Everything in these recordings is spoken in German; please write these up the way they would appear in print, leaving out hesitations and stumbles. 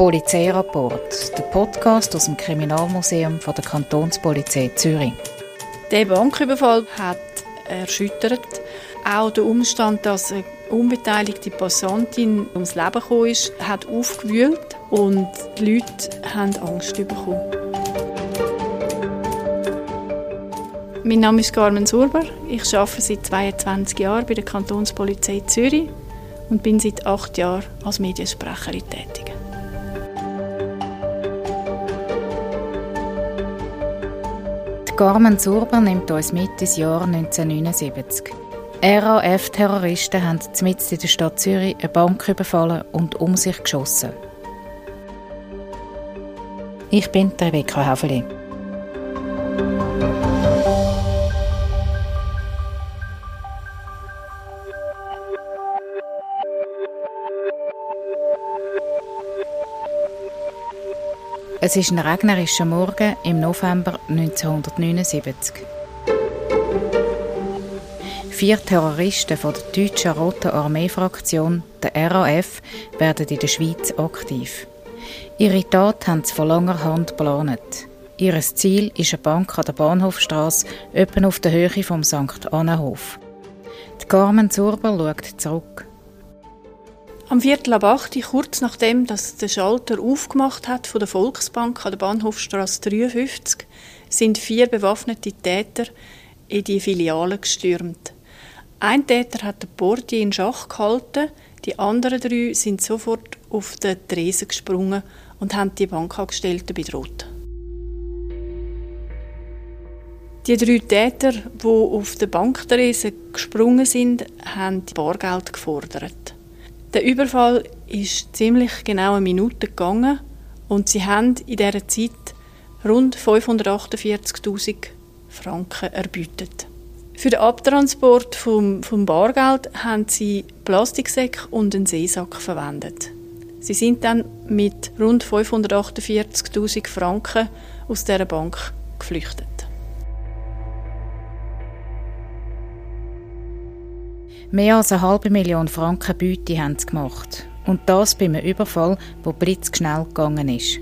Polizeirapport, der Podcast aus dem Kriminalmuseum von der Kantonspolizei Zürich. Der Banküberfall hat erschüttert. Auch der Umstand, dass eine unbeteiligte Passantin ums Leben gekommen ist, hat aufgewühlt und die Leute haben Angst bekommen. Mein Name ist Carmen Surber. Ich arbeite seit 22 Jahren bei der Kantonspolizei Zürich und bin seit 8 Jahren als Mediensprecherin tätig. Die Carmen Surber nimmt uns mit ins Jahr 1979. RAF-Terroristen haben mitten in der Stadt Zürich eine Bank überfallen und um sich geschossen. Ich bin Rebekka Haefeli. Es ist ein regnerischer Morgen im November 1979. 4 Terroristen von der deutschen Rote Armee Fraktion, der RAF, werden in der Schweiz aktiv. Ihre Tat haben sie von langer Hand geplant. Ihr Ziel ist eine Bank an der Bahnhofstrasse, etwa auf der Höhe vom St. Annenhof. Die Carmen Surber schaut zurück. Am 7:45, kurz nachdem dass der Schalter aufgemacht hat von der Volksbank an der Bahnhofstrasse 53, sind 4 bewaffnete Täter in die Filiale gestürmt. Ein Täter hat den Portier in Schach gehalten, die anderen 3 sind sofort auf den Tresen gesprungen und haben die Bankangestellten bedroht. Die 3 Täter, die auf den Banktresen gesprungen sind, haben Bargeld gefordert. Der Überfall ist ziemlich genau 1 Minute gegangen und sie haben in dieser Zeit rund 548'000 Franken erbeutet. Für den Abtransport vom Bargeld haben sie Plastiksäcke und einen Seesack verwendet. Sie sind dann mit rund 548'000 Franken aus dieser Bank geflüchtet. Mehr als 500'000 Franken Beute haben sie gemacht. Und das bei einem Überfall, der blitzschnell gegangen ist.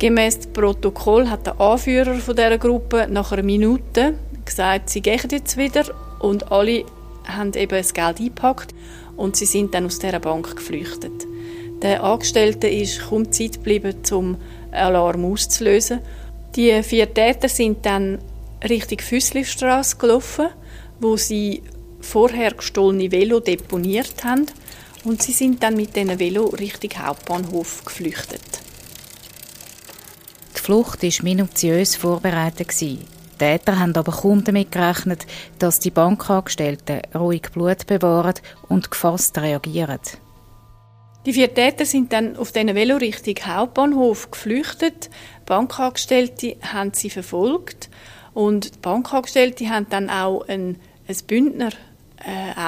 Gemäss dem Protokoll hat der Anführer dieser Gruppe nach 1 Minute gesagt, sie gehen jetzt wieder. Und alle haben eben das Geld eingepackt und sie sind dann aus dieser Bank geflüchtet. Der Angestellte ist kaum Zeit geblieben, um Alarm auszulösen. Die 4 Täter sind dann Richtung Füsslistrasse gelaufen, wo sie vorher gestohlene Velo deponiert haben, und sie sind dann mit diesen Velo Richtung Hauptbahnhof geflüchtet. Die Flucht war minutiös vorbereitet. Die Täter haben aber kaum damit gerechnet, dass die Bankangestellten ruhig Blut bewahren und gefasst reagieren. Die 4 Täter sind dann auf diesen Velo Richtung Hauptbahnhof geflüchtet. Die Bankangestellte haben sie verfolgt. Und die Bankangestellten haben dann auch ein Bündner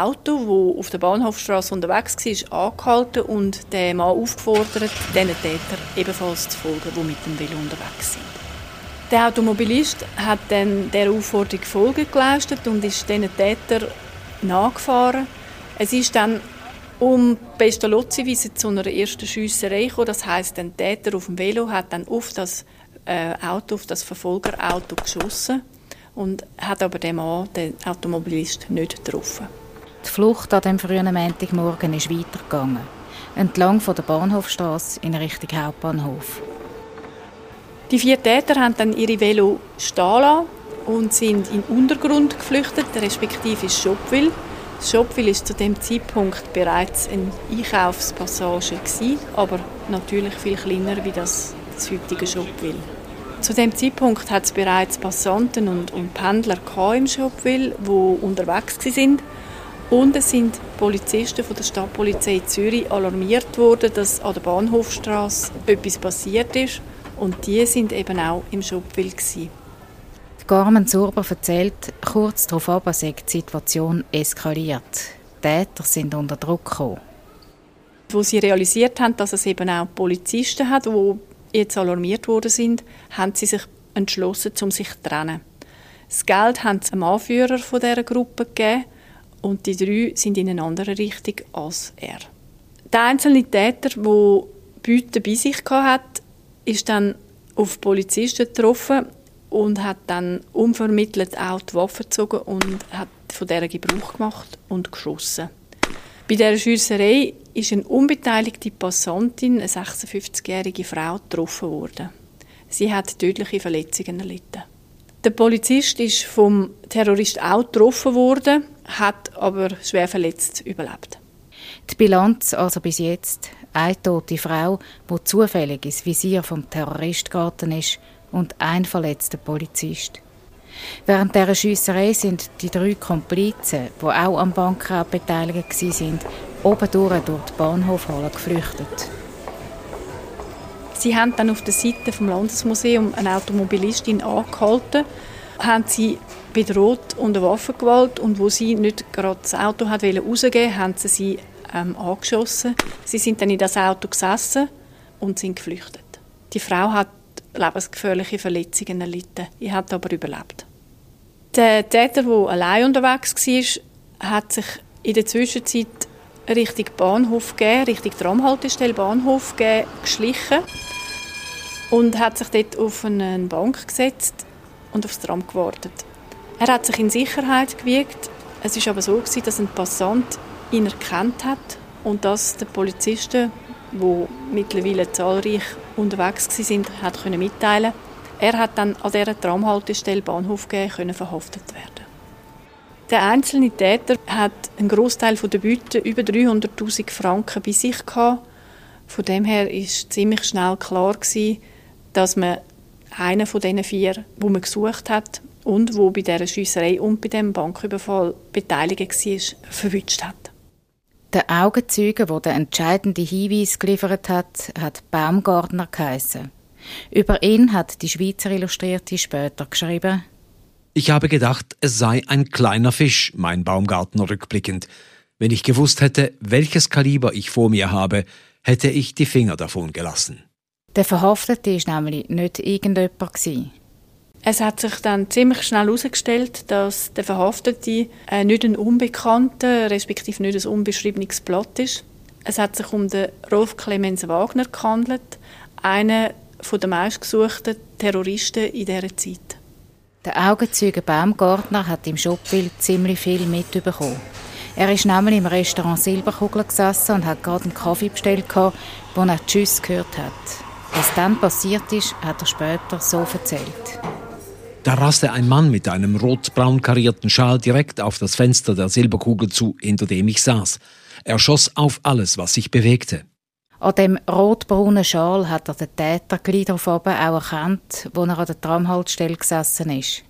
Auto, das auf der Bahnhofstrasse unterwegs war, angehalten und den Mann aufgefordert, diesen Täter ebenfalls zu folgen, die mit dem Velo unterwegs sind. Der Automobilist hat dann der Aufforderung Folge geleistet und ist diesen Täter nachgefahren. Es ist dann um Pestalozzi-Wiese zu einer ersten Schiesserei gekommen. Das heisst, der Täter auf dem Velo hat dann auf das Auto, auf das Verfolgerauto geschossen und hat aber den Mann, den Automobilist, nicht getroffen. Die Flucht an diesem frühen Montagmorgen ist weitergegangen, entlang von der Bahnhofstrasse in Richtung Hauptbahnhof. Die 4 Täter haben dann ihre Velo stehen lassen und sind in den Untergrund geflüchtet, respektive in Shopville. Shopville war zu diesem Zeitpunkt bereits eine Einkaufspassage, aber natürlich viel kleiner wie das heutige Shopville. Zu diesem Zeitpunkt hat es bereits Passanten und Pendler im Shopville, die unterwegs waren. Und es sind Polizisten von der Stadtpolizei Zürich alarmiert worden, dass an der Bahnhofstrasse etwas passiert ist. Und die waren eben auch im Shopville. Carmen Surber erzählt, kurz darauf sei die Situation eskaliert. Die Täter sind unter Druck gekommen. Wo sie realisiert haben, dass es eben auch Polizisten hat, die jetzt alarmiert worden sind, haben sie sich entschlossen, um sich zu trennen. Das Geld haben sie dem Anführer dieser Gruppe gegeben und die drei sind in eine andere Richtung als er. Der einzelne Täter, der Beute bei sich hatte, ist dann auf Polizisten getroffen und hat dann unvermittelt auch die Waffe gezogen und hat von dieser Gebrauch gemacht und geschossen. Bei dieser Schiesserei ist eine unbeteiligte Passantin, eine 56-jährige Frau, getroffen worden. Sie hat tödliche Verletzungen erlitten. Der Polizist ist vom Terrorist auch getroffen worden, hat aber schwer verletzt überlebt. Die Bilanz also bis jetzt: eine tote Frau, die zufällig ins Visier vom Terroristen geraten ist, und ein verletzter Polizist. Während dieser Schiesserei sind die drei Komplizen, die auch am Bankraub beteiligt waren, obendurch durch die Bahnhofhalle geflüchtet. Sie haben dann auf der Seite des Landesmuseums eine Automobilistin angehalten, haben sie bedroht und eine Waffe gewählt, und wo sie nicht gerade das Auto rausgeben wollte, haben sie angeschossen. Sie sind dann in das Auto gesessen und sind geflüchtet. Die Frau hat lebensgefährliche Verletzungen erlitten. Er hat aber überlebt. Der Täter, der allein unterwegs war, hat sich in der Zwischenzeit Richtung Bahnhof gegeben, Richtung Tramhaltestelle Bahnhof gegeben, geschlichen und hat sich dort auf eine Bank gesetzt und aufs Tram gewartet. Er hat sich in Sicherheit gewiegt. Es war aber so, dass ein Passant ihn erkannt hat und dass der Polizisten, die mittlerweile zahlreich unterwegs waren, hat mitteilen. Er hat dann an dieser Tramhaltestelle Bahnhof gegeben, verhaftet werden. Der einzelne Täter hat einen Großteil der Beute, über 300'000 Franken, bei sich gehabt. Von dem her war ziemlich schnell klar, dass man einen von diesen vier, die man gesucht hat und der bei dieser Schiesserei und bei diesem Banküberfall beteiligt war, verwünscht hat. Der Augenzeuge, der den entscheidenden Hinweis geliefert hat, hat Baumgartner geheissen. Über ihn hat die Schweizer Illustrierte später geschrieben: Ich habe gedacht, es sei ein kleiner Fisch, mein Baumgartner rückblickend. Wenn ich gewusst hätte, welches Kaliber ich vor mir habe, hätte ich die Finger davon gelassen. Der Verhaftete war nämlich nicht irgendjemand. Es hat sich dann ziemlich schnell herausgestellt, dass der Verhaftete nicht ein Unbekannter, respektive nicht ein unbeschriebenes Blatt ist. Es hat sich um den Rolf Clemens Wagner gehandelt, einen der meistgesuchten Terroristen in dieser Zeit. Der Augenzeuge Baumgartner hat im Shopville ziemlich viel mitbekommen. Er ist nämlich im Restaurant Silberkugel gesessen und hat gerade einen Kaffee bestellt, als er «Tschüss» gehört hat. Was dann passiert ist, hat er später so erzählt. Da raste ein Mann mit einem rot-braun karierten Schal direkt auf das Fenster der Silberkugel zu, hinter dem ich saß. Er schoss auf alles, was sich bewegte. An dem rot-braunen Schal hat er den Täter gleich darauf auch erkannt, wo er an der Tramhaltestelle gesessen ist.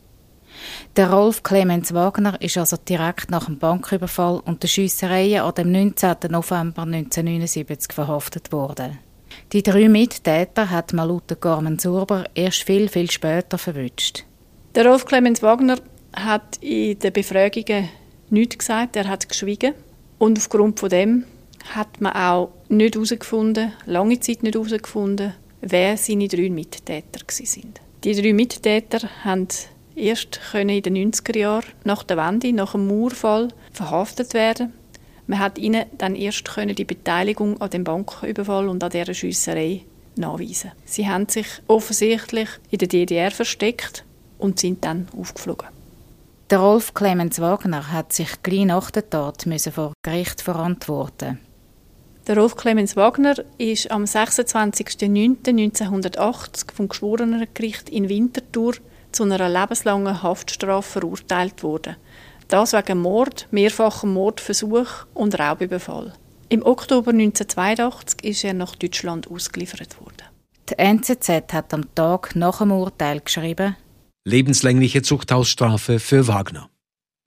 Der Rolf Clemens Wagner ist also direkt nach dem Banküberfall und der Schiesserei an dem 19. November 1979 verhaftet worden. Die drei Mittäter hat man laut Carmen Surber erst viel, viel später verwünscht. Der Rolf Clemens Wagner hat in den Befragungen nichts gesagt, er hat geschwiegen. Und aufgrund von dem hat man auch nicht herausgefunden, lange Zeit nicht herausgefunden, wer seine drei Mittäter waren. Die drei Mittäter konnten erst in den 90er Jahren nach der Wende, nach dem Mauerfall, verhaftet werden. Man hat ihnen dann erst die Beteiligung an dem Banküberfall und an dieser Schiesserei nachweisen. Sie haben sich offensichtlich in der DDR versteckt und sind dann aufgeflogen. Der Rolf Clemens Wagner hat sich gleich nach der Tat vor Gericht verantworten. Der Rolf Clemens Wagner ist am 26.09.1980 vom Geschworenengericht in Winterthur zu einer lebenslangen Haftstrafe verurteilt worden. Das wegen Mord, mehrfachem Mordversuch und Raubüberfall. Im Oktober 1982 ist er nach Deutschland ausgeliefert worden. Die NZZ hat am Tag nach dem Urteil geschrieben: Lebenslängliche Zuchthausstrafe für Wagner.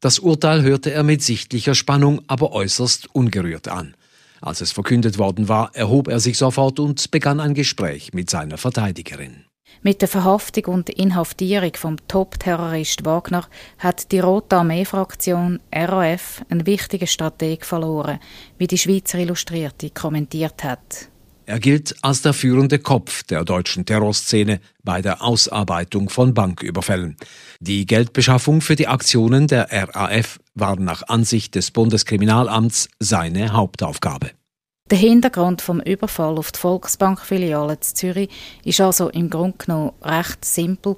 Das Urteil hörte er mit sichtlicher Spannung, aber äußerst ungerührt an. Als es verkündet worden war, erhob er sich sofort und begann ein Gespräch mit seiner Verteidigerin. Mit der Verhaftung und Inhaftierung vom Top-Terrorist Wagner hat die Rote Armee Fraktion RAF einen wichtigen Strateg verloren, wie die Schweizer Illustrierte kommentiert hat. Er gilt als der führende Kopf der deutschen Terrorszene bei der Ausarbeitung von Banküberfällen. Die Geldbeschaffung für die Aktionen der RAF war nach Ansicht des Bundeskriminalamts seine Hauptaufgabe. Der Hintergrund vom Überfall auf die Volksbank-Filiale in Zürich war also im Grunde genommen recht simpel.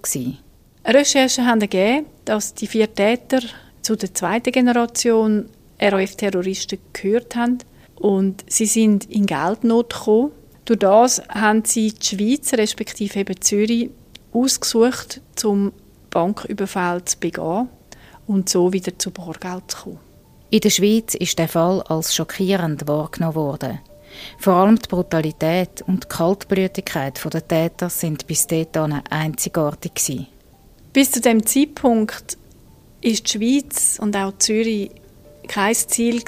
Recherchen haben ergeben, dass die 4 Täter zu der 2. Generation RAF-Terroristen gehört haben. Und sie sind in Geldnot gekommen. Durch das haben sie die Schweiz, respektive eben Zürich, ausgesucht, um Banküberfälle zu begehen und so wieder zu Bargeld zu kommen. In der Schweiz ist der Fall als schockierend wahrgenommen worden. Vor allem die Brutalität und die Kaltblütigkeit der Täter sind bis dahin einzigartig gewesen. Bis zu diesem Zeitpunkt ist die Schweiz und auch Zürich kein Ziel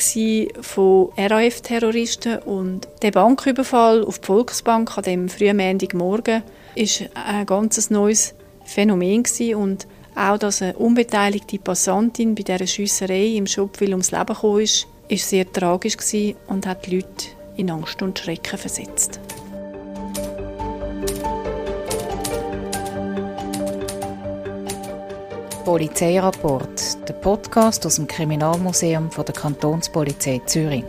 von RAF-Terroristen. Und der Banküberfall auf die Volksbank an diesem frühen Montagmorgen war ein ganz neues Phänomen. Und auch, dass eine unbeteiligte Passantin bei dieser Schiesserei im Shopville ums Leben gekommen ist, war sehr tragisch und hat die Leute in Angst und Schrecken versetzt. Polizeirapport, der Podcast aus dem Kriminalmuseum von der Kantonspolizei Zürich.